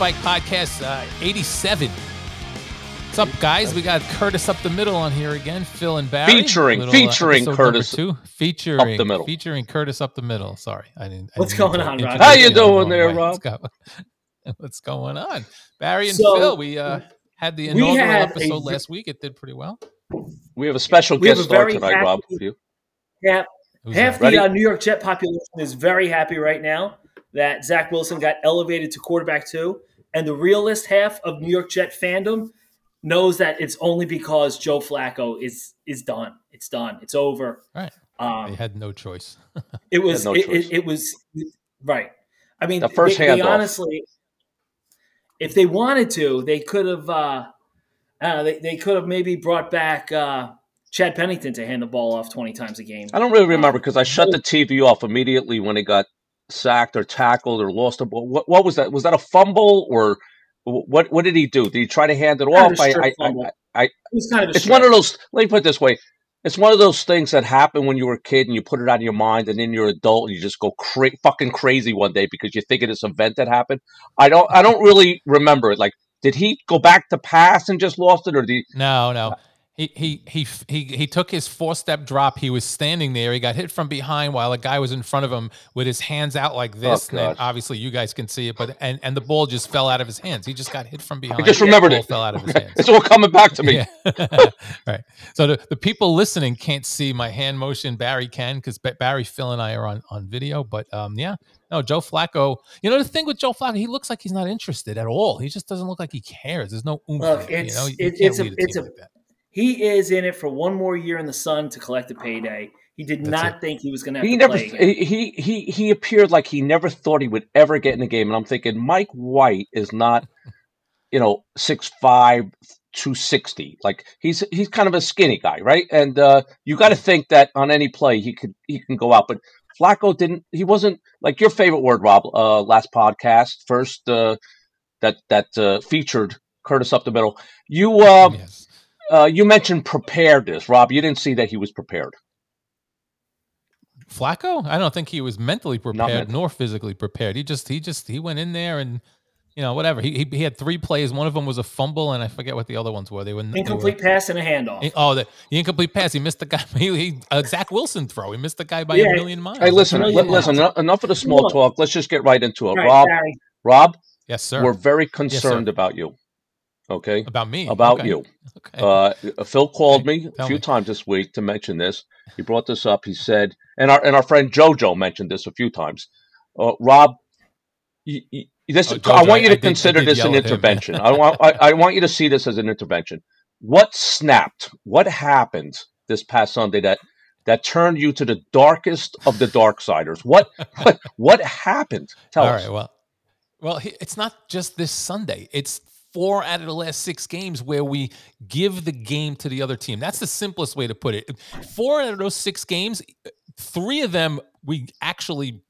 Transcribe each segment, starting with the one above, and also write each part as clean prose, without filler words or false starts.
Spike Podcast 87. What's up, guys? We got Curtis Up the Middle on here again. Phil and Barry. Featuring Curtis Up the Middle. Featuring Curtis Up the Middle. Sorry. What's going on, Rob? How you doing there, Rob? What's going on? Barry and Phil, we had the inaugural episode last week. It did pretty well. We have a special guest star tonight, Rob. Yeah. Half the New York Jet population is very happy right now that Zach Wilson got elevated to quarterback two, and the realist half of New York Jet fandom knows that it's only because Joe Flacco is done. It's done. It's over. Right. They had no choice. It was right. I mean, the first handoff. Honestly, if they wanted to, they could have. They could have maybe brought back Chad Pennington to hand the ball off 20 times a game. I don't really remember because I shut the TV off immediately when he got sacked or tackled or lost a ball. What was that? Was that a fumble or what? What did he do? Did he try to hand it off? It's one of those. Let me put it this way: it's one of those things that happen when you were a kid and you put it out of your mind, and then you're an adult and you just go fucking crazy one day because you think of this event that happened. I don't really remember it. Like, did he go back to pass and just lost it, or did he? No. He took his four-step drop. He was standing there. He got hit from behind while a guy was in front of him with his hands out like this. Oh, and obviously, you guys can see it, but and the ball just fell out of his hands. He just got hit from behind. I just remembered it. Fell out of his hands. It's all coming back to me. Yeah. Right. So the people listening can't see my hand motion. Barry can because Barry, Phil, and I are on video. But yeah. No, Joe Flacco. You know, the thing with Joe Flacco, he looks like he's not interested at all. He just doesn't look like he cares. There's no oomph. Look, he is in it for one more year in the sun to collect a payday. He did think he was going to have to play again. He appeared like he never thought he would ever get in the game. And I'm thinking, Mike White is not, 6'5", 260. Like, he's kind of a skinny guy, right? And you got to think that on any play he can go out. But Flacco wasn't like your favorite word, Rob, last podcast, first that featured Curtis Up the Middle. Yes. You mentioned preparedness, Rob. You didn't see that he was prepared. Flacco? I don't think he was mentally prepared nor physically prepared. He went in there and, whatever. He had three plays. One of them was a fumble, and I forget what the other ones were. They were incomplete pass and a handoff. Oh, the incomplete pass. He missed the guy. Zach Wilson throw. He missed the guy by a million miles. Hey, listen. Enough of the small talk. Let's just get right into it, right, Rob. Barry. Rob. Yes, sir. We're very concerned about you. Okay. About me. About you. Okay. Phil called me a few times this week to mention this. He brought this up. He said, and our friend JoJo mentioned this a few times. Rob, I want you to consider this an intervention. I want you to see this as an intervention. What snapped? What happened this past Sunday that turned you to the darkest of the darksiders? What happened? Tell us. All right. Well, it's not just this Sunday. It's 4 out of the last 6 games where we give the game to the other team. That's the simplest way to put it. 4 out of those 6 games, 3 of them we actually,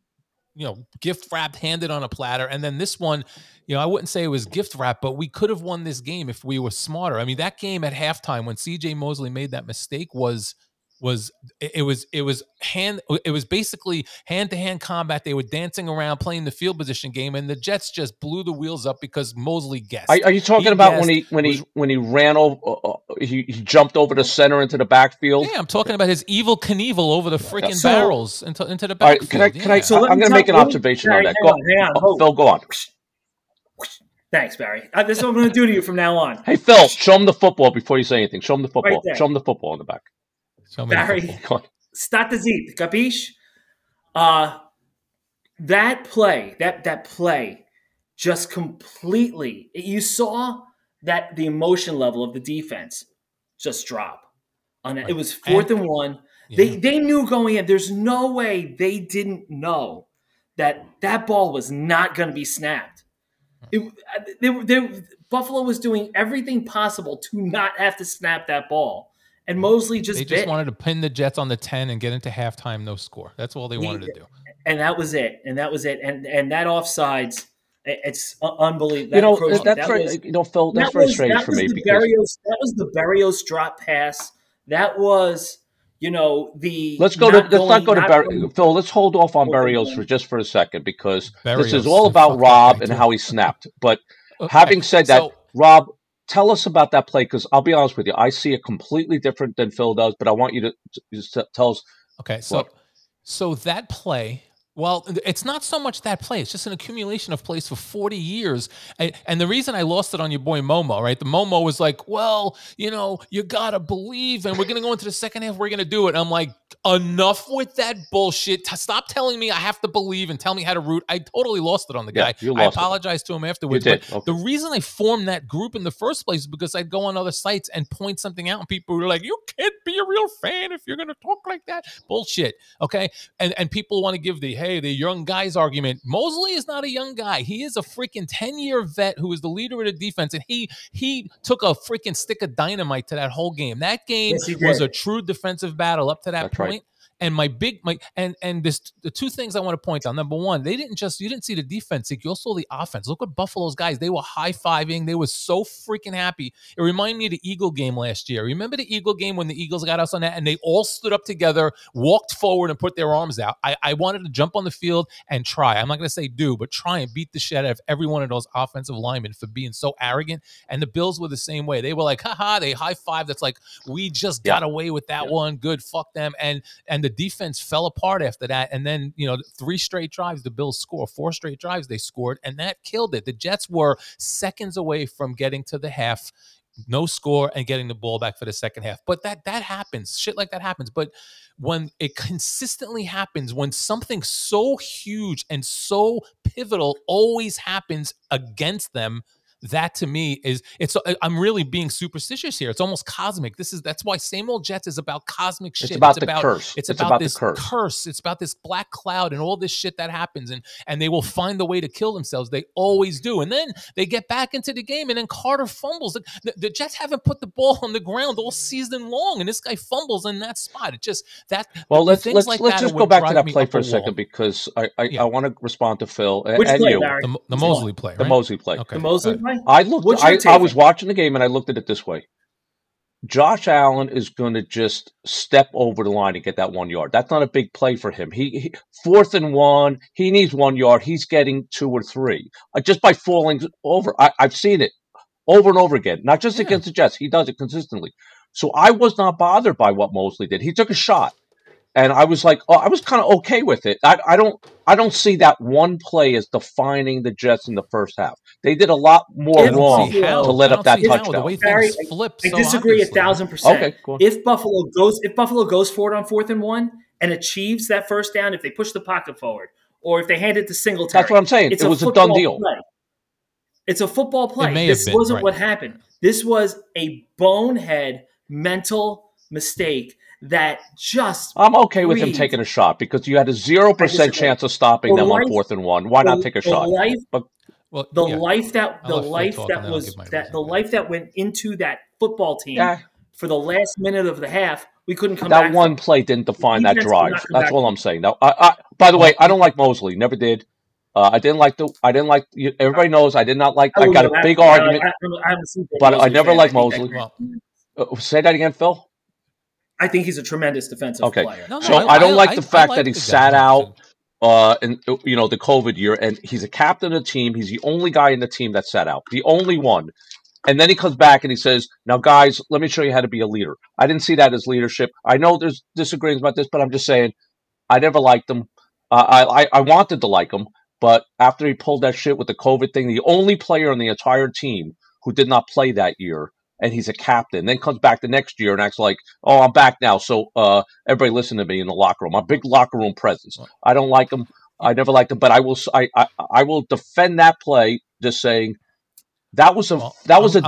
gift wrapped, handed on a platter. And then this one, I wouldn't say it was gift wrapped, but we could have won this game if we were smarter. I mean, that game at halftime when C.J. Mosley made that mistake was basically hand-to-hand combat. They were dancing around, playing the field position game, and the Jets just blew the wheels up because Mosley guessed. Are you talking about when he ran over? He jumped over the center into the backfield. Yeah, I'm talking about his Evel Knievel over the freaking barrels into the backfield. All right, I'm going to make an observation on that. Phil, go on. Thanks, Barry. This is what I'm going to do to you from now on. Hey, Phil, show him the football before you say anything. Show him the football. Right, show him the football in the back. Barry, start the Zeep, capiche? That play just completely, you saw that the emotion level of the defense just drop. It was 4th and 1. Yeah. They knew going in. There's no way they didn't know that ball was not going to be snapped. Buffalo was doing everything possible to not have to snap that ball. And Mosley just wanted to pin the Jets on the 10 and get into halftime, no score. That's all they wanted to do. And that was it. And that offsides, it's unbelievable. Phil, that's very strange for me. That was the Berrios drop pass. That was, Phil, let's hold off on Berrios for just a second because this is all about Rob and how he snapped. But Okay. Having said that, Rob, tell us about that play, because I'll be honest with you, I see it completely different than Phil does, but I want you to just tell us. Okay, so that play, well, it's not so much that play. It's just an accumulation of plays for 40 years. And the reason I lost it on your boy Momo, right? The Momo was like, well, you know, you got to believe, and we're going to go into the second half. We're going to do it. And I'm like, enough with that bullshit. Stop telling me I have to believe and tell me how to root. I totally lost it on the guy. I apologized to him afterwards. Okay. The reason I formed that group in the first place is because I'd go on other sites and point something out, and people were like, you can't be a real fan if you're going to talk like that. Bullshit. Okay. And people want to give the, hey, the young guys argument. Mosley is not a young guy. He is a freaking 10-year vet who is the leader of the defense, and he took a freaking stick of dynamite to that whole game. That game was a true defensive battle up to that point. Right. And the two things I want to point out. Number one, you didn't see the defense, you also saw the offense. Look at Buffalo's guys. They were high-fiving. They were so freaking happy. It reminded me of the Eagle game last year. Remember the Eagle game when the Eagles got us on that and they all stood up together, walked forward, and put their arms out? I wanted to jump on the field and try. I'm not going to say do, but try and beat the shit out of every one of those offensive linemen for being so arrogant. And the Bills were the same way. They were like, ha-ha, they high-fived. That's like, we just got away with that one. Good, fuck them. And the defense fell apart after that, and then, you know, 4 straight drives they scored, and that killed it. The Jets were seconds away from getting to the half, no score, and getting the ball back for the second half. But that happens. Shit like that happens. But when it consistently happens, when something so huge and so pivotal always happens against them, that to me I'm really being superstitious here. It's almost cosmic. That's why Same Old Jets is about cosmic shit. It's about the curse. It's about this curse. It's about this black cloud and all this shit that happens. And they will find a way to kill themselves. They always do. And then they get back into the game, and then Carter fumbles. The Jets haven't put the ball on the ground all season long, and this guy fumbles in that spot. It just that. Well, let's just go back to that play for a second, because I want to respond to Phil. Which and play, you. Barry? The Mosley play. Right? The Mosley play. Okay. The Mosley. I was watching the game, and I looked at it this way. Josh Allen is going to just step over the line and get that 1 yard. That's not a big play for him. He 4th and 1. He needs 1 yard. He's getting 2 or 3 just by falling over. I've seen it over and over again, not just against the Jets. He does it consistently. So I was not bothered by what Mosley did. He took a shot, and I was like, I was kind of okay with it. I don't see that one play as defining the Jets in the first half. They did a lot more wrong to let up that touchdown. Barry, I disagree 1,000%. Okay, cool. If Buffalo goes forward on 4th and 1 and achieves that first down, if they push the pocket forward or if they hand it to Singletary, that's what I'm saying. It was a done deal. It's a football play. This wasn't what happened. This was a bonehead mental mistake. That just I'm okay with him taking a shot, because you had a 0% chance of stopping them on 4th and 1. Why not take a shot? The life that went into that football team for the last minute of the half, we couldn't come back. That one play didn't define that drive. That's all I'm saying. Now, by the way, I don't like Mosley. Never did. I didn't like. Everybody knows I did not like. I got a big argument, but I never liked Mosley. Say that again, Phil. I think he's a tremendous defensive player. I don't like the fact that he sat out in the COVID year, and he's a captain of the team. He's the only guy in the team that sat out, the only one. And then he comes back and he says, now, guys, let me show you how to be a leader. I didn't see that as leadership. I know there's disagreements about this, but I'm just saying I never liked him. I wanted to like him, but after he pulled that shit with the COVID thing, the only player on the entire team who did not play that year, and he's a captain, then comes back the next year and acts like, oh, I'm back now, so everybody listen to me in the locker room. I'm a big locker room presence. I don't like him. I never liked him, but I will defend that play, just saying that was a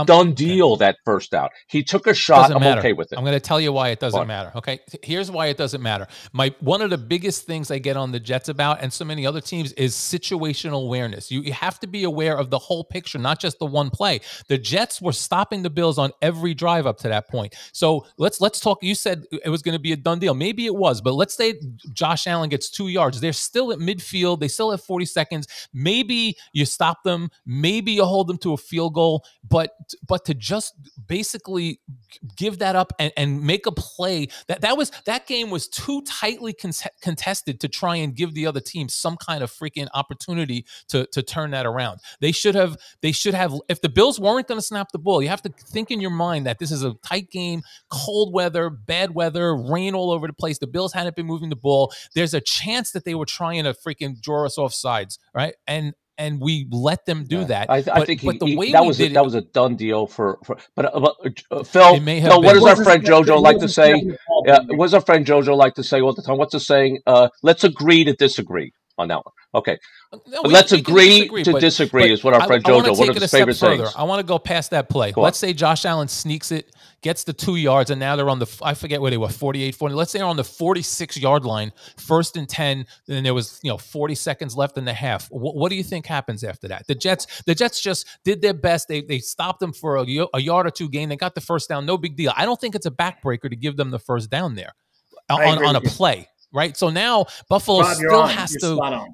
done deal, that first out. He took a shot. I'm okay with it. I'm going to tell you why it doesn't matter. Okay, here's why it doesn't matter. One of the biggest things I get on the Jets about, and so many other teams, is situational awareness. You have to be aware of the whole picture, not just the one play. The Jets were stopping the Bills on every drive up to that point. So let's talk. You said it was going to be a done deal. Maybe it was, but let's say Josh Allen gets 2 yards. They're still at midfield. They still have 40 seconds. Maybe you stop them. Maybe you hold them to a field goal, but to just basically give that up and make a play, that game was too tightly contested to try and give the other team some kind of freaking opportunity to turn that around. They should have, if the Bills weren't going to snap the ball, you have to think in your mind that this is a tight game, cold weather, bad weather, rain all over the place. The Bills hadn't been moving the ball. There's a chance that they were trying to freaking draw us off sides, right? And we let them do that. I think that was a done deal for but Phil, no, what does our friend JoJo like to say? What does our friend JoJo like to say all the time? What's the saying? Let's agree to disagree on that one. Okay. No, let's agree to disagree is what our friend JoJo, one of his favorite sayings. I want to go past that play. Let's say Josh Allen sneaks it, gets the 2 yards, and now they're on the, I forget where they were, 48, 40. Let's say they're on the 46-yard line, 1st and 10, and there was 40 seconds left in the half. What do you think happens after that? The Jets just did their best. They stopped them for a yard or two gain. They got the first down, no big deal. I don't think it's a backbreaker to give them the first down there on a play. Right. So now Buffalo still has to.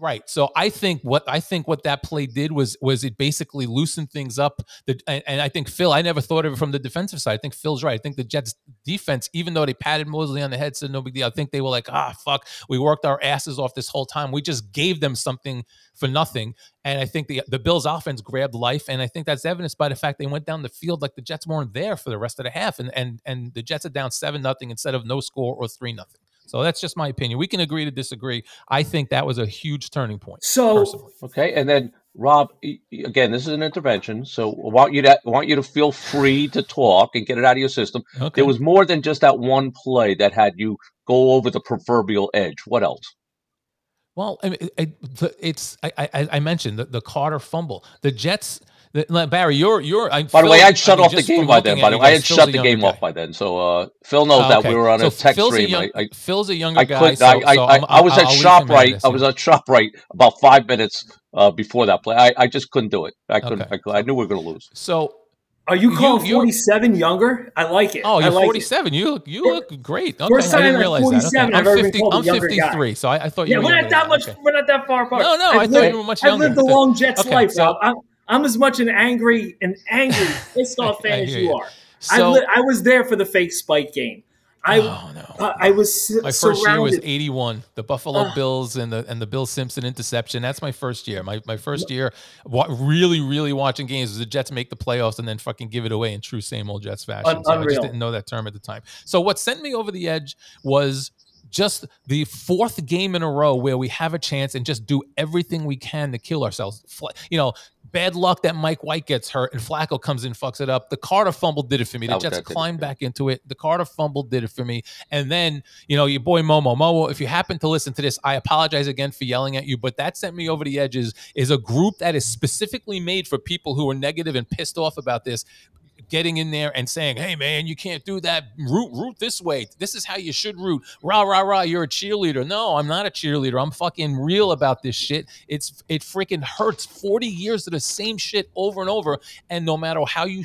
Right. So I think what that play did was it basically loosened things up. And I think Phil, I never thought of it from the defensive side. I think Phil's right. I think the Jets defense, even though they patted Mosley on the head, said no big deal. I think they were like, fuck, we worked our asses off this whole time. We just gave them something for nothing. And I think the Bills offense grabbed life. And I think that's evidenced by the fact they went down the field like the Jets weren't there for the rest of the half. And the Jets are down 7-0 instead of no score or 3-0. So that's just my opinion. We can agree to disagree. I think that was a huge turning point. So personally. Okay, and then Rob, again, this is an intervention, so I want you to feel free to talk and get it out of your system. Okay. There was more than just that one play that had you go over the proverbial edge. What else? Well, I mean, I mentioned the Carter fumble. The Jets. Barry, I had shut the game off by then. So Phil knows that we were on a text stream. Phil's a younger guy. I was at ShopRite. I was at ShopRite about 5 minutes before that play. I just couldn't do it. I knew we were going to lose. So. Are you calling 47 younger? I like it. Oh, you're 47. It. You look great. Okay. First time I didn't realize that. Okay. I'm 53, so I thought you were we're not that far apart. No, I thought you were much younger. I've lived the long Jets life, Rob. I'm as much an angry, pissed off fan as you are. So, I was there for the fake Spike game. I was surrounded. My first year was 81. The Buffalo Bills and the Bill Simpson interception. That's my first year. My first year, really, really watching games was the Jets make the playoffs and then fucking give it away in true same old Jets fashion. I just didn't know that term at the time. So what sent me over the edge was just the 4th game in a row where we have a chance and just do everything we can to kill ourselves. Bad luck that Mike White gets hurt and Flacco comes in, fucks it up. The Carter fumble did it for me. The Jets climbed back into it. The Carter fumble did it for me. And then, your boy Momo, if you happen to listen to this, I apologize again for yelling at you, but that sent me over the edges is a group that is specifically made for people who are negative and pissed off about this, getting in there and saying, hey, man, you can't do that. Root this way. This is how you should root. Rah, rah, rah, you're a cheerleader. No, I'm not a cheerleader. I'm fucking real about this shit. It freaking hurts. 40 years of the same shit over and over. And no matter how you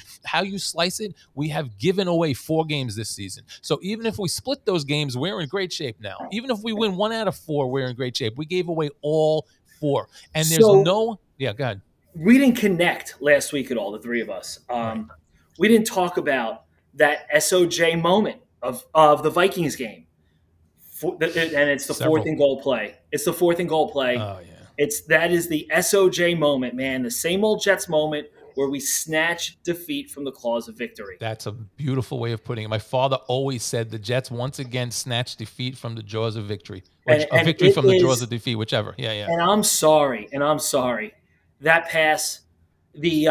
slice it, we have given away 4 games this season. So even if we split those games, we're in great shape now. Even if we win 1 out of 4, we're in great shape. We gave away all 4. And there's yeah, go ahead. We didn't connect last week at all, the three of us. Right. We didn't talk about that SOJ moment of the Vikings game. And it's the 4th and goal play. It's the 4th and goal play. Oh, yeah. That is the SOJ moment, man. The same old Jets moment where we snatch defeat from the claws of victory. That's a beautiful way of putting it. My father always said the Jets once again snatch defeat from the jaws of victory. The jaws of defeat, whichever. Yeah, yeah. And I'm sorry. That pass... The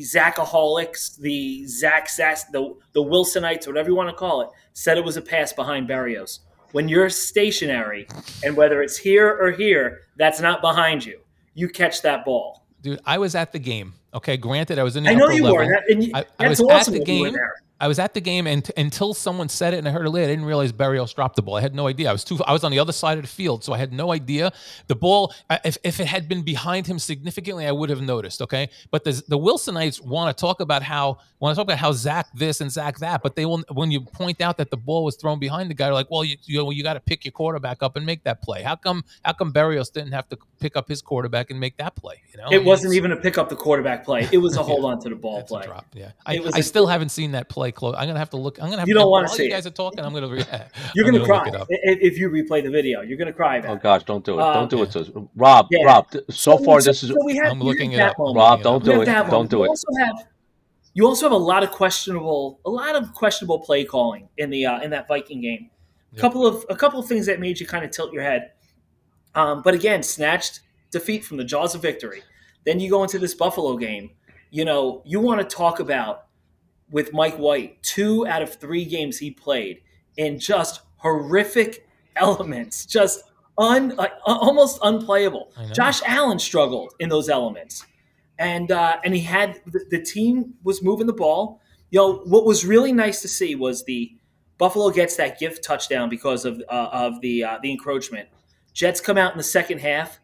Zachaholics, the Zach Sass, the Wilsonites, whatever you want to call it, said it was a pass behind Berrios. When you're stationary, and whether it's here or here, that's not behind you. You catch that ball, dude. I was at the game. Okay, granted, I was in the upper level. I know you were. That's awesome. You were there. I was at the game, and until someone said it and I heard it later, I didn't realize Berrios dropped the ball. I had no idea. I was on the other side of the field, so I had no idea. The ball, if it had been behind him significantly, I would have noticed, okay? But the Wilsonites want to talk about how Zach this and Zach that, but they will, when you point out that the ball was thrown behind the guy, they're like, well, you got to pick your quarterback up and make that play. How come Berrios didn't have to pick up his quarterback and make that play? You know, it wasn't even a pick up the quarterback play. It was a hold on to the ball play. Drop, yeah. I still haven't seen that play. Close. I'm gonna have to look. I'm gonna have. You don't want to see. You guys are talking. You're gonna cry if you replay the video. You're gonna cry. About it. Gosh, don't do it. Don't do it. So, Rob. Yeah. Rob. I'm looking at Rob. Don't do it. Don't do it. You also have a lot of questionable play calling in that Viking game. Yep. A couple of things that made you kind of tilt your head. But again, snatched defeat from the jaws of victory. Then you go into this Buffalo game. You know, you want to talk about. With Mike White, 2 out of 3 games he played in just horrific elements, just almost unplayable. Josh Allen struggled in those elements. And he had the team was moving the ball. You know, what was really nice to see was the Buffalo gets that gift touchdown because of the encroachment. Jets come out in the second half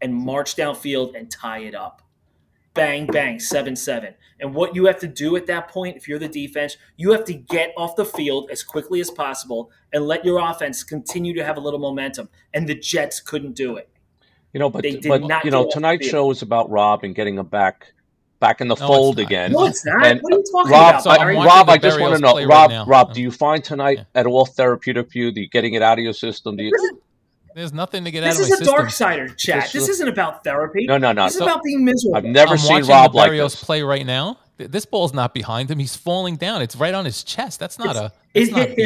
and march downfield and tie it up. Bang, bang, 7-7. And what you have to do at that point, if you're the defense, you have to get off the field as quickly as possible and let your offense continue to have a little momentum. And the Jets couldn't do it. You know, but tonight's show is about Rob and getting him back in the fold again. No, it's not. And what are you talking about? So Rob, I just want to know, Rob, do you find tonight at all therapeutic for you? Do you getting it out of your system? There's nothing to get out of my system. This is a dark sider chat. This isn't about therapy. No. This is about being miserable. I've never seen Rob like this. I'm watching Berrios play right now. This ball's not behind him. He's falling down. It's right on his chest. It hit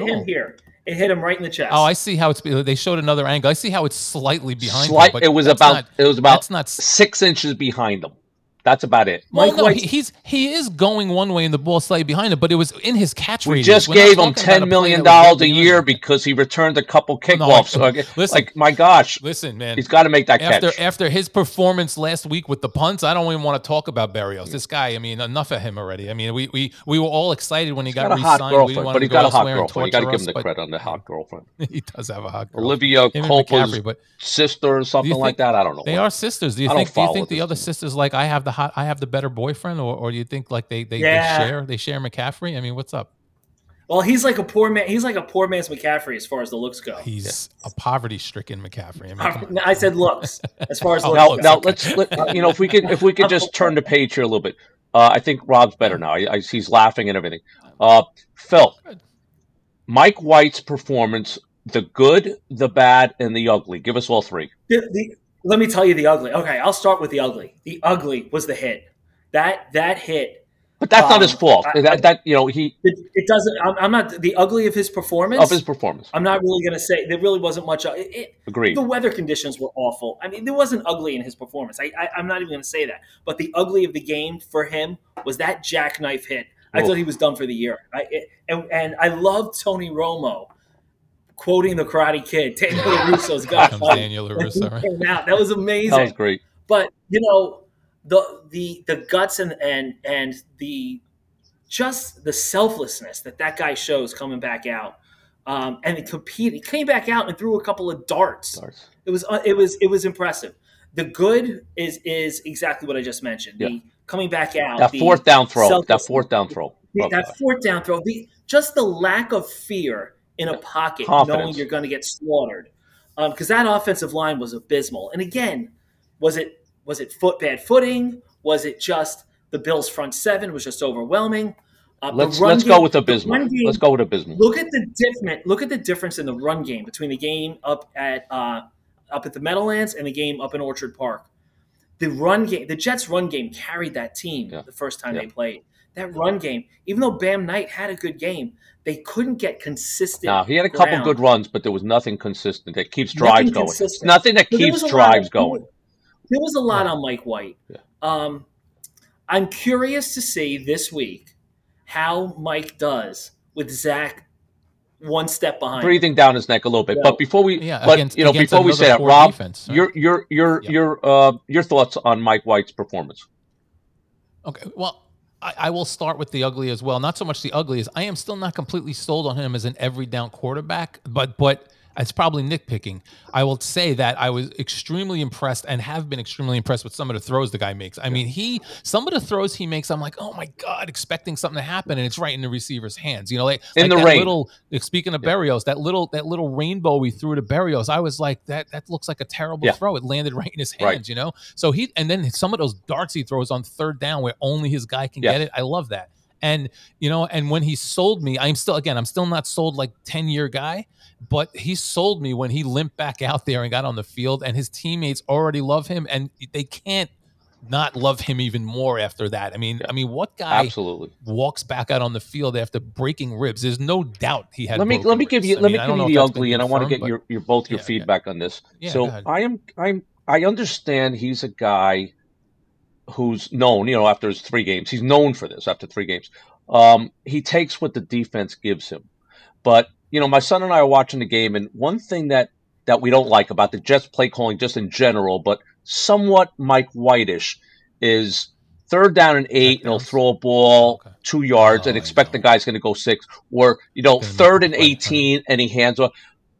him here. It hit him right in the chest. Oh, I see how it's. They showed another angle. I see how it's slightly behind him. But it was about 6 inches behind him. That's about it. Well, Mike White, he is going one way and the ball slightly behind him, but it was in his catch range. We just gave him $10 million a year because he returned a couple kickoffs. Listen, man, he's got to make that catch. After his performance last week with the punts, I don't even want to talk about Berrios. This guy, I mean, enough of him already. I mean, we were all excited when he got re-signed. But he got a hot girlfriend. You got to give him the credit on the hot girlfriend. He does have a hot girlfriend. Olivia Culper's sister or something like that. I don't know. They are sisters. Do you think the other sisters like I have the I have the better boyfriend, or do you think like they share McCaffrey? I mean, what's up? Well, he's like a poor man. He's like a poor man's McCaffrey as far as the looks go. He's a poverty-stricken McCaffrey. I said looks as far as looks. Now let's if we could just turn the page here a little bit. I think Rob's better now. He's laughing and everything. Phil, Mike White's performance: the good, the bad, and the ugly. Give us all three. Let me tell you the ugly. Okay, I'll start with the ugly. The ugly was the hit. That hit. But that's not his fault. It doesn't. I'm not the ugly of his performance. I'm not really going to say there really wasn't much. Agreed. The weather conditions were awful. I mean, there wasn't ugly in his performance. I'm not even going to say that. But the ugly of the game for him was that jackknife hit. I thought he was done for the year. And I love Tony Romo. Quoting the Karate Kid, Daniel Russo's God. Daniel Russo, right? That was amazing. That was great. But you know, the guts and the selflessness that guy shows coming back out, and he came back out and threw a couple of darts. It was impressive. The good is exactly what I just mentioned. Yeah. The coming back out, that fourth down throw. Just the lack of fear. In a pocket, confidence. Knowing you're going to get slaughtered, because that offensive line was abysmal. And again, was it bad footing? Was it just the Bills' front seven was just overwhelming? Let's go with abysmal. Let's go with abysmal. Look at the difference in the run game between the game up at the Meadowlands and the game up in Orchard Park. The run game, the Jets' run game carried that team the first time they played. That run game, even though Bam Knight had a good game, they couldn't get consistent. No, he had a couple good runs, but there was nothing consistent that keeps drives going. There was a lot on Mike White. Yeah. I'm curious to see this week how Mike does with Zach one step behind. Breathing down his neck a little bit. So, but before we say that, Rob, defense, your thoughts on Mike White's performance. Okay, well, I will start with the ugly as well. Not so much the ugly as I am still not completely sold on him as an every down quarterback, but it's probably nitpicking. I will say that I was extremely impressed and have been extremely impressed with some of the throws the guy makes. I mean, some of the throws he makes, I'm like, oh my God, expecting something to happen, and it's right in the receiver's hands. You know, in the rain. Speaking of Berrios, that little rainbow we threw to Berrios, I was like, that looks like a terrible throw. It landed right in his hands, you know? So and then some of those darts he throws on third down where only his guy can get it. I love that. And, you know, and when he sold me, I'm still not sold like 10-year guy, but he sold me when he limped back out there and got on the field, and his teammates already love him, and they can't not love him even more after that. I mean, what guy walks back out on the field after breaking ribs? There's no doubt he had. Let me give you the ugly, and I want to get your both your feedback on this. Yeah, so I understand he's a guy who's known, you know, after his three games, he's known for this after three games. He takes what the defense gives him. But, you know, my son and I are watching the game, and one thing that we don't like about the Jets play calling just in general, but somewhat Mike White-ish, is third down and 8, and he'll throw a ball 2 yards and expect the guy's going to go 6, or, you know, third and 18 and he hands off.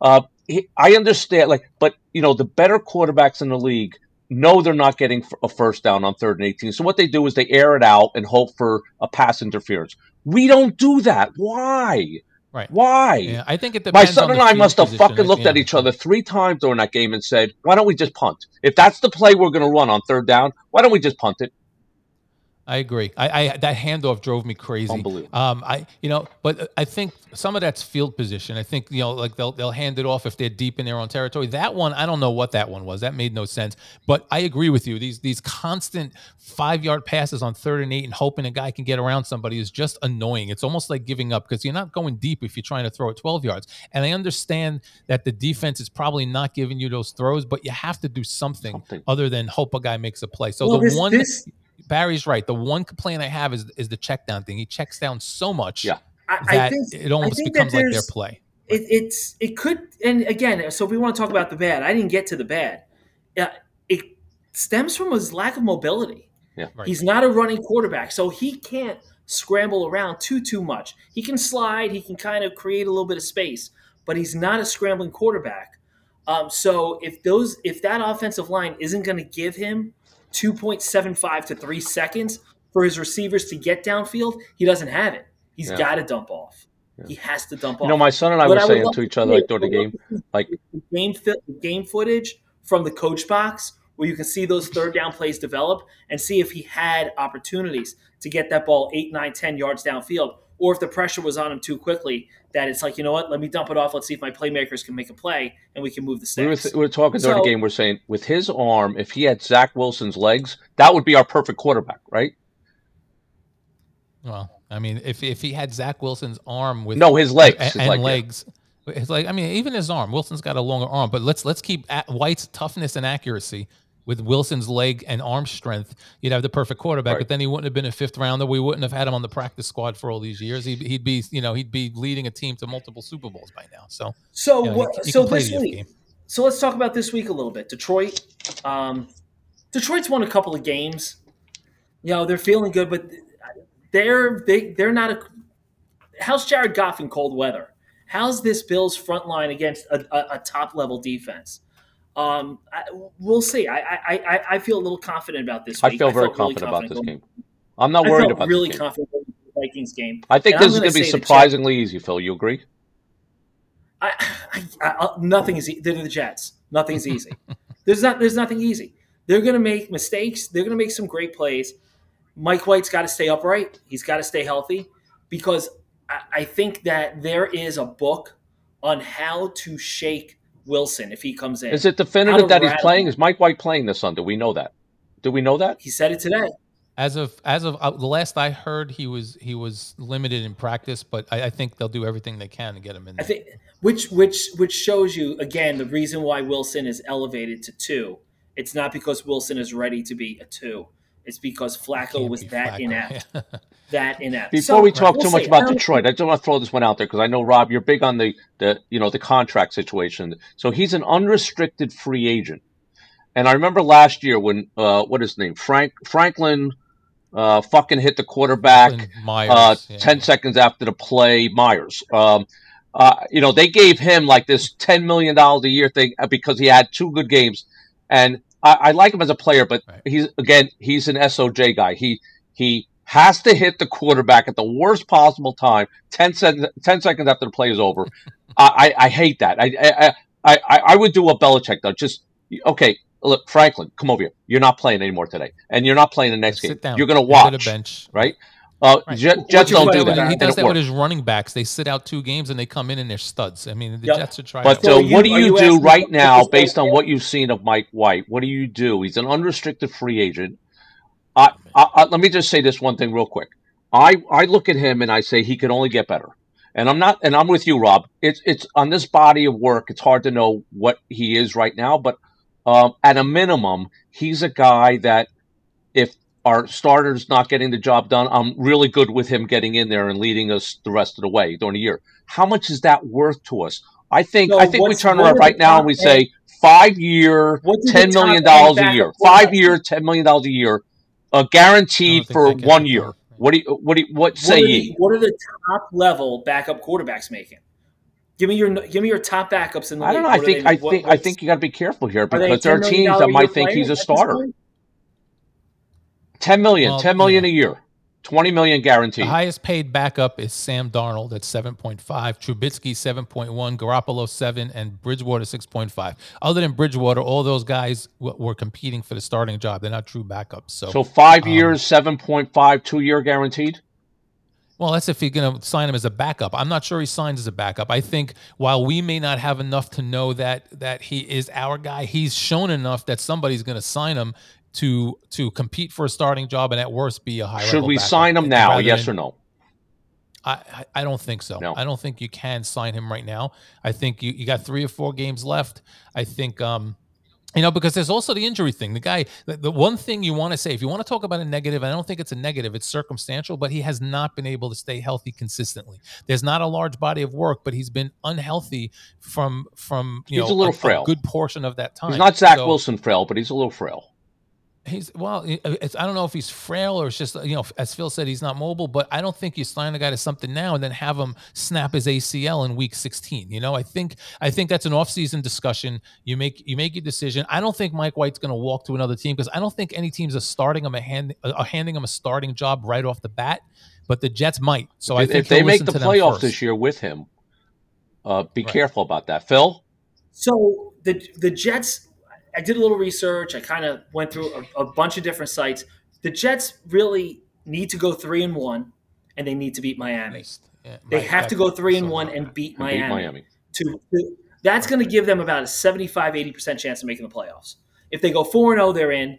I understand, but, you know, the better quarterbacks in the league know they're not getting a first down on third and 18. So what they do is they air it out and hope for a pass interference. We don't do that. Why? Right. Why? Yeah, I think it depends. My son and I must have fucking looked at each other 3 times during that game and said, why don't we just punt? If that's the play we're going to run on third down, why don't we just punt it? I agree. That handoff drove me crazy. Unbelievable. But I think some of that's field position. I think, you know, like they'll hand it off if they're deep in their own territory. That one, I don't know what that one was. That made no sense. But I agree with you. These constant 5-yard passes on 3rd and 8 and hoping a guy can get around somebody is just annoying. It's almost like giving up because you're not going deep if you're trying to throw it 12 yards. And I understand that the defense is probably not giving you those throws, but you have to do something other than hope a guy makes a play. So Barry's right. The one complaint I have is the check down thing. He checks down so much that it almost becomes like their play. So we want to talk about the bad. I didn't get to the bad. It stems from his lack of mobility. Yeah. Right. He's not a running quarterback, so he can't scramble around too much. He can slide. He can kind of create a little bit of space, but he's not a scrambling quarterback. So if that offensive line isn't going to give him 2.75 to 3 seconds for his receivers to get downfield, he doesn't have it. He's got to dump off. Yeah. He has to dump off. You know, my son and I were saying to each other during the game, game footage from the coach box where you can see those third down plays develop and see if he had opportunities to get that ball 8, 9, 10 yards downfield, or if the pressure was on him too quickly that it's like, you know what, let me dump it off. Let's see if my playmakers can make a play and we can move the sticks. We were talking during the game. We're saying with his arm, if he had Zach Wilson's legs, that would be our perfect quarterback, right? Well, I mean, if he had Zach Wilson's arm with his legs legs. It's like, I mean, even his arm. Wilson's got a longer arm, but let's keep White's toughness and accuracy with Wilson's leg and arm strength, you'd have the perfect quarterback, but then he wouldn't have been a 5th rounder. We wouldn't have had him on the practice squad for all these years. He'd be leading a team to multiple Super Bowls by now. So let's talk about this week a little bit. Detroit's won a couple of games. You know, they're feeling good, but they're not how's Jared Goff in cold weather? How's this Bills front line against a top level defense? We'll see. I feel a little confident about this week. I feel very confident about this game. I'm not worried about really this game. I feel really confident about the Vikings game. I think this is going to be surprisingly easy, Phil. You agree? Nothing is easy. They're the Jets. Nothing's easy. There's nothing easy. They're going to make mistakes. They're going to make some great plays. Mike White's got to stay upright. He's got to stay healthy because I think that there is a book on how to shake Wilson if he comes in. Is it definitive that he's playing? Is Mike White playing this Sunday? Do we know that? He said it today. As of the last I heard, he was limited in practice, but I think they'll do everything they can to get him in there. I think which shows you again the reason why Wilson is elevated to 2. It's not because Wilson is ready to be a 2. It's because Flacco was that inapt. Before we talk too much about Detroit, I just want to throw this one out there because I know, Rob, you're big on the contract situation. So he's an unrestricted free agent. And I remember last year when Franklin fucking hit the quarterback Myers, 10 seconds after the play, Myers. You know, they gave him like this $10 million a year thing because he had two good games. And I like him as a player, but he's an SOJ guy. He has to hit the quarterback at the worst possible time, 10 seconds after the play is over. I hate that. I would do a Belichick, though. Just, okay, look, Franklin, come over here. You're not playing anymore today. And you're not playing the next game. Down. You're going to watch. Go to the bench. Right? Jets don't do that. He does that with his running backs. They sit out two games and they come in and they're studs. I mean, the Jets are trying. But what do you do right now based on what you've seen of Mike White? What do you do? He's an unrestricted free agent. Let me just say this one thing real quick. I look at him and I say he can only get better. And I'm with you, Rob. It's on this body of work. It's hard to know what he is right now, but at a minimum, he's a guy that if our starter's not getting the job done, I'm really good with him getting in there and leading us the rest of the way during the year. How much is that worth to us? I think we turn around right now and we say 5 year, $10 million a year. 5 year, $10 million a year, guaranteed for 1 year. What are the top level backup quarterbacks making? Give me your top backups in the league. I don't know. I think you got to be careful here because there are teams that might think he's a starter. $10 million, $10 million a year, $20 million guaranteed. The highest paid backup is Sam Darnold at 7.5, Trubisky 7.1, Garoppolo 7, and Bridgewater 6.5. Other than Bridgewater, all those guys were competing for the starting job. They're not true backups. So 5 years, 7.5, 2 year guaranteed. Well, that's if you're going to sign him as a backup. I'm not sure he signs as a backup. I think while we may not have enough to know that he is our guy, he's shown enough that somebody's going to sign him to compete for a starting job and at worst be a high level backup. Should we sign him now, yes or no? I don't think so. No. I don't think you can sign him right now. I think you got 3 or 4 games left. I think because there's also the injury thing. The guy, the one thing you want to say, if you want to talk about a negative, I don't think it's a negative, it's circumstantial, but he has not been able to stay healthy consistently. There's not a large body of work, but he's been unhealthy from a good portion of that time. He's not Zach Wilson frail, but he's a little frail. I don't know if he's frail or it's just, as Phil said, he's not mobile, but I don't think you sign a guy to something now and then have him snap his ACL in week 16. I think that's an off-season discussion. You make your decision. I don't think Mike White's going to walk to another team because I don't think any teams are starting him handing him a starting job right off the bat, but the Jets might. So I think if they make the playoffs this year with him, be careful about that. Phil? So the Jets... I did a little research. I kind of went through a bunch of different sites. The Jets really need to go 3-1, and they need to beat Miami. Yeah, they have to go 3-1 and beat Miami. That's going to give them about a 75-80% chance of making the playoffs. If they go 4-0, they're in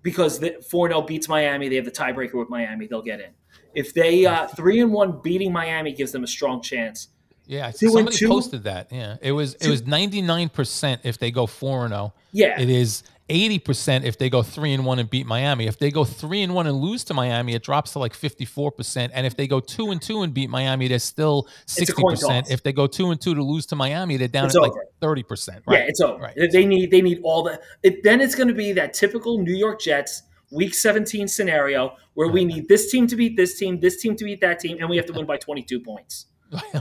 because 4-0 beats Miami. They have the tiebreaker with Miami. They'll get in. If they 3-1 beating Miami gives them a strong chance. Yeah, somebody posted that. Yeah, it was 99% if they go 4-0. Yeah, it is 80% if they go 3-1 and beat Miami. If they go 3-1 and lose to Miami, it drops to like 54%. And if they go 2-2 and beat Miami, they're still 60%. If they go 2-2 to lose to Miami, they're down like 30%. Right? Yeah, it's over. Right. They need all that. Then it's going to be that typical New York Jets Week 17 scenario where we need this team to beat this team to beat that team, and we have to win by 22 points.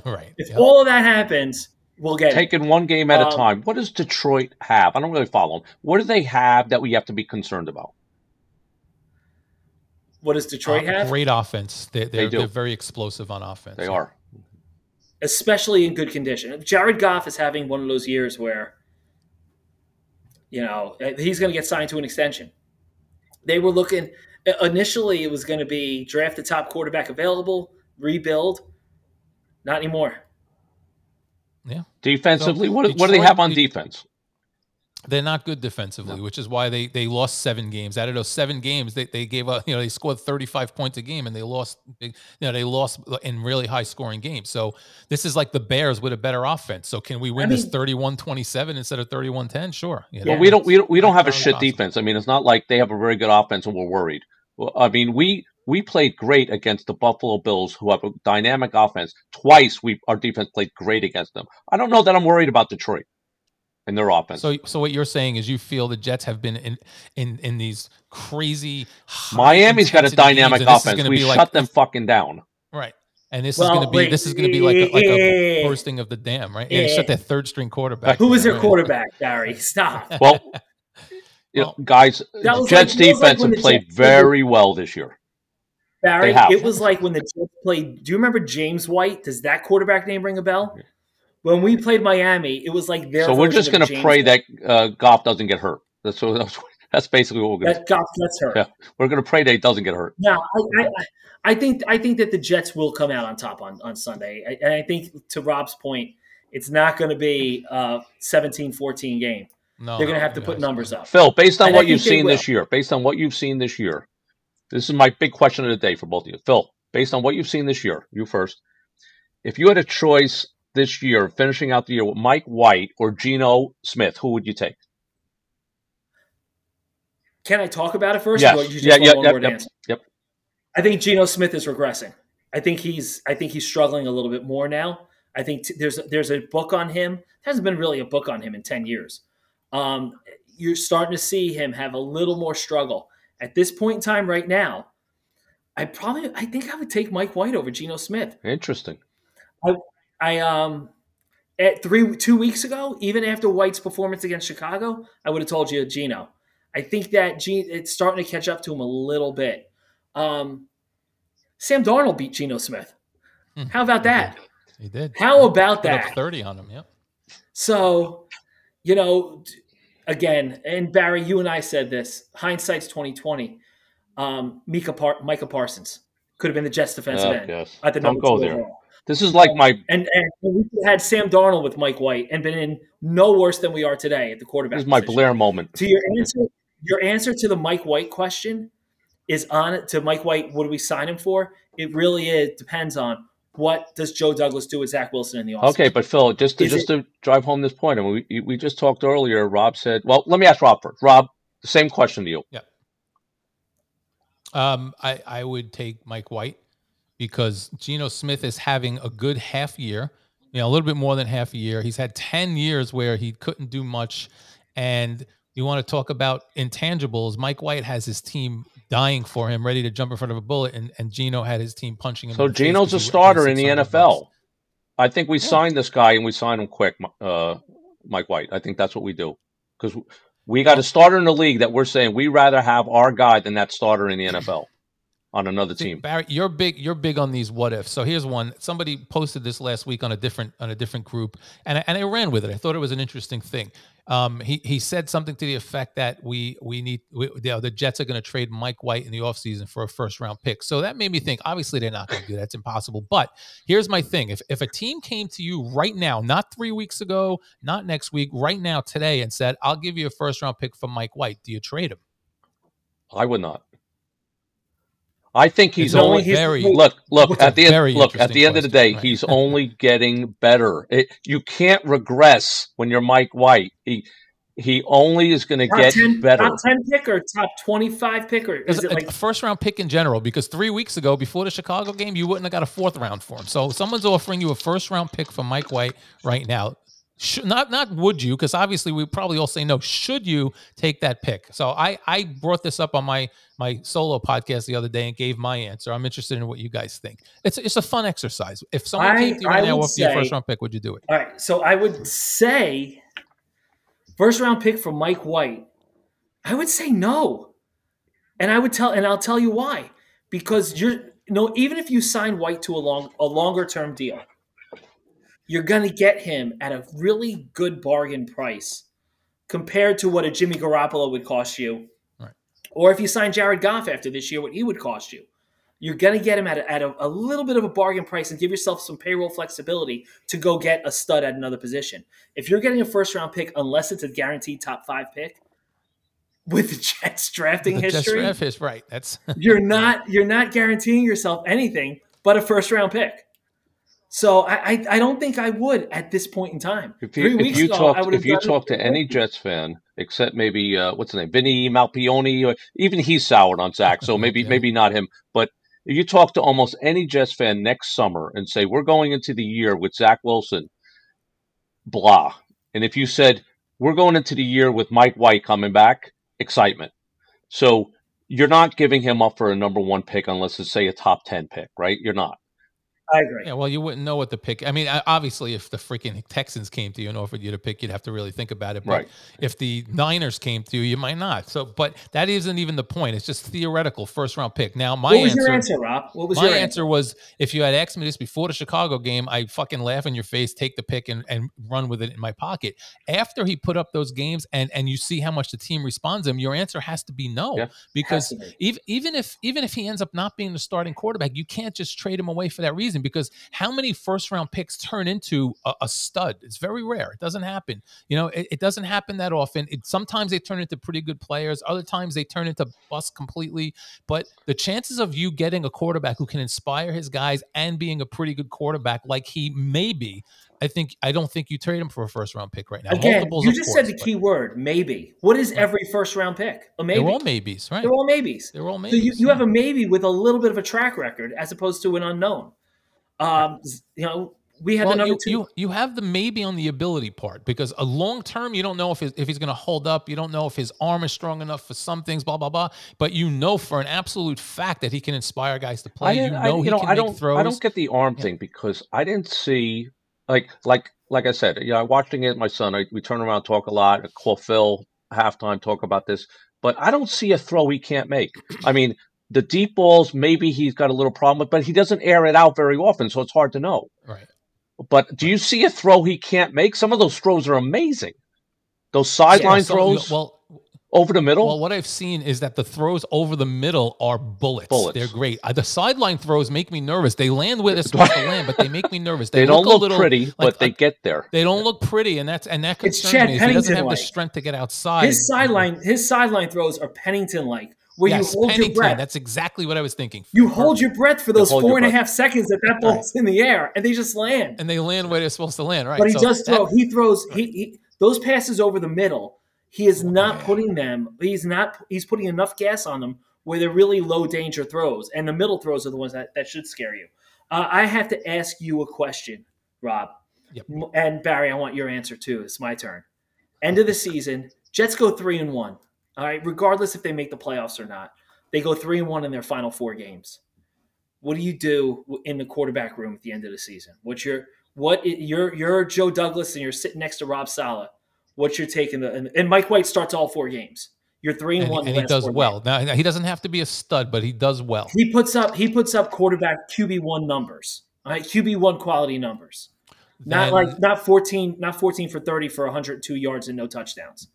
Right. If all of that happens, we'll get taken one game at a time. What does Detroit have? I don't really follow them. What do they have that we have to be concerned about? What does Detroit have? Great offense. They're very explosive on offense. They are. Especially in good condition. Jared Goff is having one of those years where, he's going to get signed to an extension. They were looking – initially it was going to be draft the top quarterback available, rebuild – not anymore. Yeah. Defensively, what do they have on defense? They're not good defensively, which is why they lost 7 games. Out of those 7 games, they gave up. They scored 35 points a game, and they lost. They lost in really high scoring games. So this is like the Bears with a better offense. So can we win this 31-27 instead of 31-10? Sure. Well, we don't have a shit defense. I mean, it's not like they have a very good offense, and we're worried. Well, I mean, we played great against the Buffalo Bills, who have a dynamic offense. Twice our defense played great against them. I don't know that I'm worried about Detroit. in their offense. So what you're saying is you feel the Jets have been in these crazy. Miami's got a dynamic offense. We shut them fucking down. Right. And this is going to be like a bursting of the dam, right? Yeah, they shut their third string quarterback. Who was their quarterback, Barry? Stop. Well, guys, Jets defense has played very well this year. Barry, it was like when the Jets played. Do you remember James White? Does that quarterback name ring a bell? When we played Miami, it was like their. So we're just going to pray that Goff doesn't get hurt. That's basically what we're going to do. That Goff gets hurt. Yeah. We're going to pray that he doesn't get hurt. No, I think that the Jets will come out on top on Sunday. And I think, to Rob's point, it's not going to be a 17-14 game. No, they're going to have to put numbers up. Phil, based on what you've seen this year, this is my big question of the day for both of you. Phil, based on what you've seen this year, you first, if you had a choice this year, finishing out the year with Mike White or Geno Smith, who would you take? Can I talk about it first? Yes. Or you just yep. I think Geno Smith is regressing. I think he's struggling a little bit more now. I think there's a book on him. There hasn't been really a book on him in 10 years. You're starting to see him have a little more struggle. At this point in time right now, I think I would take Mike White over Geno Smith. Interesting. At 2 weeks ago, even after White's performance against Chicago, I would have told you Geno. I think that it's starting to catch up to him a little bit. Sam Darnold beat Geno Smith. How about that? He did. How about that? Put up 30 on him, yep. So, again, and Barry, you and I said this, hindsight's 20/20. Micah Parsons could have been the Jets defensive end. Yes. Don't go there. Overall. This is like my – And we had Sam Darnold with Mike White and been in no worse than we are today at the quarterback position. This is my Blair moment. To your answer to the Mike White question is what do we sign him for? It really depends on what does Joe Douglas do with Zach Wilson in the offseason. Okay, but Phil, just to drive home this point, and we just talked earlier, Rob said – well, let me ask Rob first. Rob, the same question to you. Yeah. I would take Mike White. Because Geno Smith is having a good half year, a little bit more than half a year. He's had 10 years where he couldn't do much. And you want to talk about intangibles. Mike White has his team dying for him, ready to jump in front of a bullet, and Geno had his team punching him. So Geno's a starter in the NFL. I think we signed this guy and we signed him quick, Mike White. I think that's what we do. Because we got a starter in the league that we're saying we'd rather have our guy than that starter in the NFL. On another team. Barry, you're big on these what ifs. So here's one. Somebody posted this last week on a different group, and I ran with it. I thought it was an interesting thing. He said something to the effect that we need the Jets are going to trade Mike White in the offseason for a first-round pick. So that made me think, obviously, they're not going to do that. It's impossible. But here's my thing. If a team came to you right now, not 3 weeks ago, not next week, right now, today, and said, I'll give you a first-round pick for Mike White, do you trade him? I would not. I think he's only at the end of the day, right? He's only getting better. You can't regress when you're Mike White. He only is going to get better. Top 10 pick or top 25 pick, or is it like a first round pick in general? Because 3 weeks ago, before the Chicago game, you wouldn't have got a fourth round for him. So someone's offering you a first round pick for Mike White right now. Not would you? Because obviously we probably all say no. Should you take that pick? So I brought this up on my solo podcast the other day and gave my answer. I'm interested in what you guys think. It's a fun exercise. If someone came to you right now with your first round pick, would you do it? All right. So I would say first round pick for Mike White. I would say no, and I'll tell you why. Because even if you sign White to a longer term deal, you're going to get him at a really good bargain price compared to what a Jimmy Garoppolo would cost you. Right. Or if you sign Jared Goff after this year, what he would cost you. You're going to get him at a little bit of a bargain price and give yourself some payroll flexibility to go get a stud at another position. If you're getting a first-round pick, unless it's a guaranteed top-5 pick, with the Jets drafting history, right. That's you're not guaranteeing yourself anything but a first-round pick. So I don't think I would at this point in time. If you talk to any Jets fan, except maybe what's his name, Vinny Malpione, or even he's soured on Zach, so maybe not him. But if you talk to almost any Jets fan next summer and say we're going into the year with Zach Wilson, blah, and if you said we're going into the year with Mike White coming back, excitement. So you're not giving him up for a number one pick unless it's, say, a top 10 pick, right? You're not. I agree. Yeah, well, you wouldn't know what to pick. I mean, obviously, if the freaking Texans came to you and offered you to pick, you'd have to really think about it. But right. If the Niners came to you, you might not. So, but that isn't even the point. It's just theoretical first-round pick. Now, my answer was, if you had asked me this before the Chicago game, I fucking laugh in your face, take the pick, and run with it in my pocket. After he put up those games and you see how much the team responds to him, your answer has to be no. Yeah. Because even if he ends up not being the starting quarterback, you can't just trade him away for that reason. Because how many first round picks turn into a stud? It's very rare. It doesn't happen. You know, it doesn't happen that often. Sometimes they turn into pretty good players. Other times they turn into bust completely. But the chances of you getting a quarterback who can inspire his guys and being a pretty good quarterback, like he may be, I don't think you trade him for a first round pick right now. Again, multiples, you just said the key word, maybe. What is every first round pick? A maybe. They're all maybes, right? So you have a maybe with a little bit of a track record as opposed to an unknown. You know, we had another two. You have the maybe on the ability part, because a long term, you don't know if he's going to hold up. You don't know if his arm is strong enough for some things, blah, blah, blah. But you know for an absolute fact that he can inspire guys to play. He can make throws. I don't get the arm thing, because I didn't see, like I said, I watched it with my son. We turn around, talk a lot, call Phil halftime, talk about this. But I don't see a throw he can't make. I mean, the deep balls, maybe he's got a little problem with, but he doesn't air it out very often, so it's hard to know. Right. But do you see a throw he can't make? Some of those throws are amazing. Those sideline throws over the middle. Well, what I've seen is that the throws over the middle are bullets. They're great. The sideline throws make me nervous. They land where they're supposed to land, but they make me nervous. They don't look pretty, but they get there. They don't look pretty, and that concerns me. He doesn't have the strength to get outside. His sideline throws are Pennington-like. You hold Pennington, your breath. That's exactly what I was thinking. You hold your breath for those 4.5 seconds that ball's in the air, and they just land. And they land where they're supposed to land, right? But he throws those passes over the middle. He is not putting them. He's putting enough gas on them where they're really low danger throws, and the middle throws are the ones that should scare you. I have to ask you a question, Rob, and Barry. I want your answer too. It's my turn. End of the season, Jets go 3-1. All right, regardless if they make the playoffs or not, they go 3-1 in their final four games. What do you do in the quarterback room at the end of the season? You're Joe Douglas and you're sitting next to Rob Saleh. What's your take and Mike White starts all four games. You're 3-1, and he does well. Now, he doesn't have to be a stud, but he does well. He puts up quarterback QB1 numbers. All right, QB1 quality numbers. Not 14 for 30 for 102 yards and no touchdowns.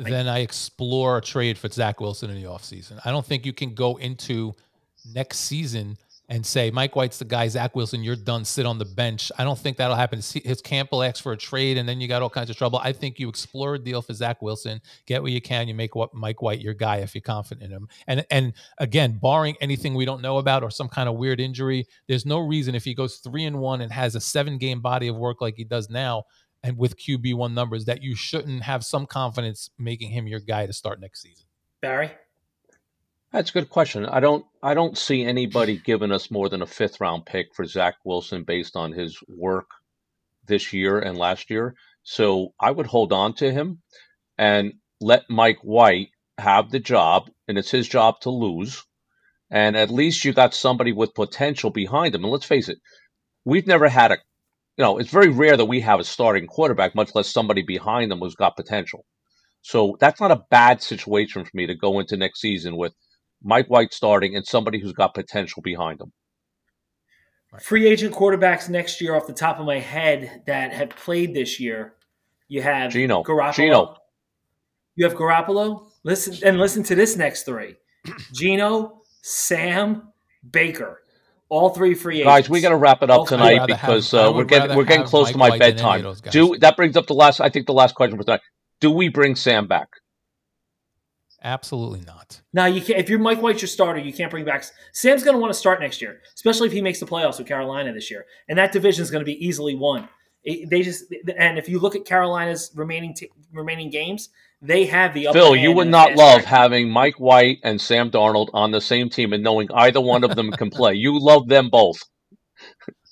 Then I explore a trade for Zach Wilson in the offseason. I don't think you can go into next season and say, Mike White's the guy, Zach Wilson, you're done, sit on the bench. I don't think that'll happen. His camp will ask for a trade, and then you got all kinds of trouble. I think you explore a deal for Zach Wilson, get what you can, you make Mike White your guy if you're confident in him. And again, barring anything we don't know about or some kind of weird injury, there's no reason if he goes 3-1 and has a 7-game body of work like he does now, and with QB1 numbers, that you shouldn't have some confidence making him your guy to start next season. Barry? That's a good question. I don't see anybody giving us more than a 5th-round pick for Zach Wilson based on his work this year and last year. So I would hold on to him and let Mike White have the job, and it's his job to lose. And at least you got somebody with potential behind him. And let's face it, we've never had it's very rare that we have a starting quarterback, much less somebody behind them who's got potential. So that's not a bad situation for me to go into next season with Mike White starting and somebody who's got potential behind them. Free agent quarterbacks next year off the top of my head that have played this year, you have Garoppolo. You have Garoppolo. Listen to this next three. Geno, Sam, Baker. All three free agents. Guys, we got to wrap it up tonight because we're getting close to my bedtime. That brings up the last question for tonight. Do we bring Sam back? Absolutely not. No, you can't. If you're Mike White, your starter, you can't bring back. Sam's going to want to start next year, especially if he makes the playoffs with Carolina this year, and that division is going to be easily won. And if you look at Carolina's remaining games, they have the upper hand. Phil, you would not love having Mike White and Sam Darnold on the same team and knowing either one of them can play. You love them both.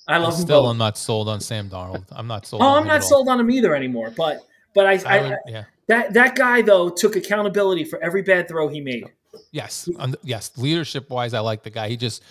I love them both. Still, I'm not sold on Sam Darnold. I'm not sold on him either anymore. But I That guy, though, took accountability for every bad throw he made. Yes. Yes. Leadership wise, I like the guy. The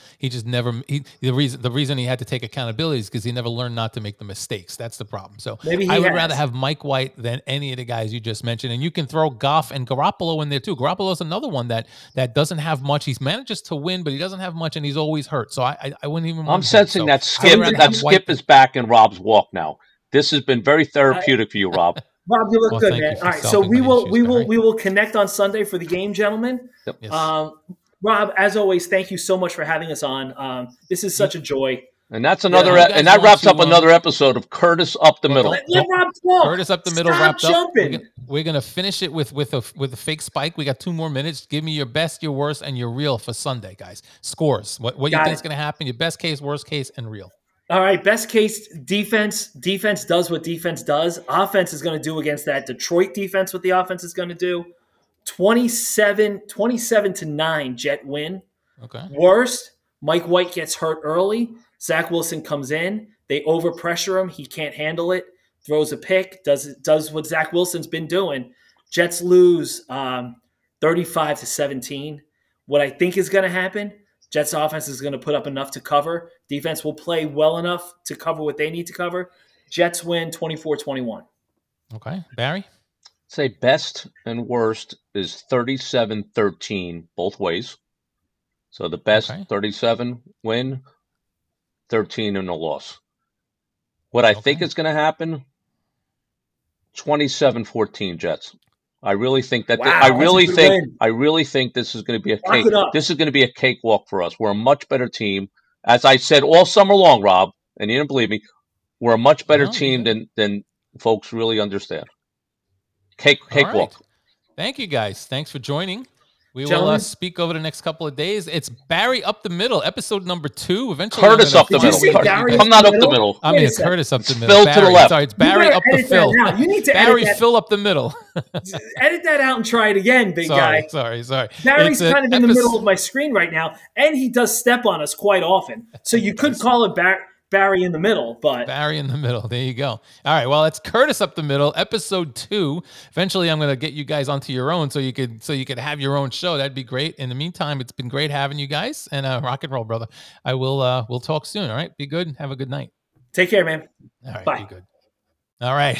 reason he had to take accountability is because he never learned not to make the mistakes. That's the problem. So I would rather have Mike White than any of the guys you just mentioned. And you can throw Goff and Garoppolo in there too. Garoppolo is another one that doesn't have much. He manages to win, but he doesn't have much, and he's always hurt. So I wouldn't even. I'm sensing that Skip is back in Rob's walk now. This has been very therapeutic for you, Rob. Rob, you look good, man. All right, so we will connect on Sunday for the game, gentlemen. Yep. Yes. Rob, as always, thank you so much for having us on. This is such a joy. And that's another, and that wraps up another episode of Curtis Up the Middle. Curtis Up the Middle wrapped up. We're gonna finish it with a fake spike. We got 2 more minutes. Give me your best, your worst, and your real for Sunday, guys. Scores. What you think is gonna happen? Your best case, worst case, and real. All right, best case, defense. Defense does what defense does. Offense is going to do against that Detroit defense what the offense is going to do. 27-9 Jet win. Okay. Worst, Mike White gets hurt early. Zach Wilson comes in. They overpressure him. He can't handle it. Throws a pick. Does what Zach Wilson's been doing. Jets lose 35-17. What I think is going to happen, Jets offense is going to put up enough to cover. Defense will play well enough to cover what they need to cover. Jets win 24-21. Okay. Barry? I'd say best and worst is 37-13 both ways. So the best 37 win, 13 in a loss. What I think is going to happen, 27-14 Jets. I really think that. I really think this is going to be a cake. This is going to be a cakewalk for us. We're a much better team, as I said all summer long, Rob, and you didn't believe me. We're a much better team than folks really understand. Cakewalk. Right. Thank you, guys. Thanks for joining. We will speak over the next couple of days. It's Barry Up the Middle, episode number 2. Eventually, Curtis Up the Middle. I'm not up the middle. I mean, Curtis Up the Middle. Phil to the left. Sorry, it's Barry Up the Phil. You need to Barry Phil Up the Middle. Edit that out and try it again, big guy. Sorry. Barry's kind of in the middle of my screen right now, and he does step on us quite often. So you could call it Barry in the Middle, but Barry in the Middle. There you go. All right. Well, it's Curtis Up the Middle, episode 2. Eventually, I'm going to get you guys onto your own, so you could have your own show. That'd be great. In the meantime, it's been great having you guys, and rock and roll, brother. I will. We'll talk soon. All right. Be good. Have a good night. Take care, man. All right. Bye. Be good. All right.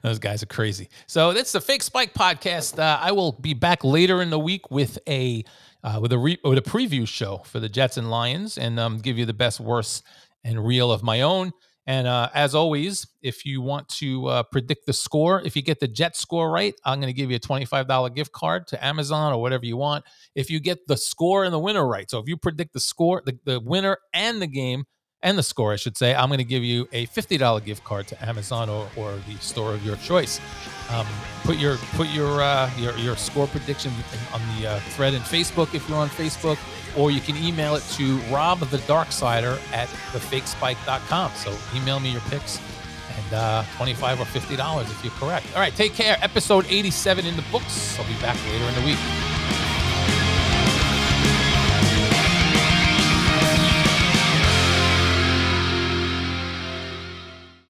Those guys are crazy. So that's the Fake Spike podcast. I will be back later in the week with a preview show for the Jets and Lions, and give you the best, worst, and real of my own. And as always, if you want to predict the score, if you get the Jets score right, I'm going to give you a $25 gift card to Amazon or whatever you want. If you get the score and the winner right, so if you predict the score, the winner and the game, and the score, I should say, I'm going to give you a $50 gift card to Amazon or the store of your choice. Put your score prediction on the thread in Facebook if you're on Facebook, or you can email it to robthedarksider@thefakespike.com. So email me your picks, and $25 or $50 if you're correct. All right, take care. Episode 87 in the books. I'll be back later in the week.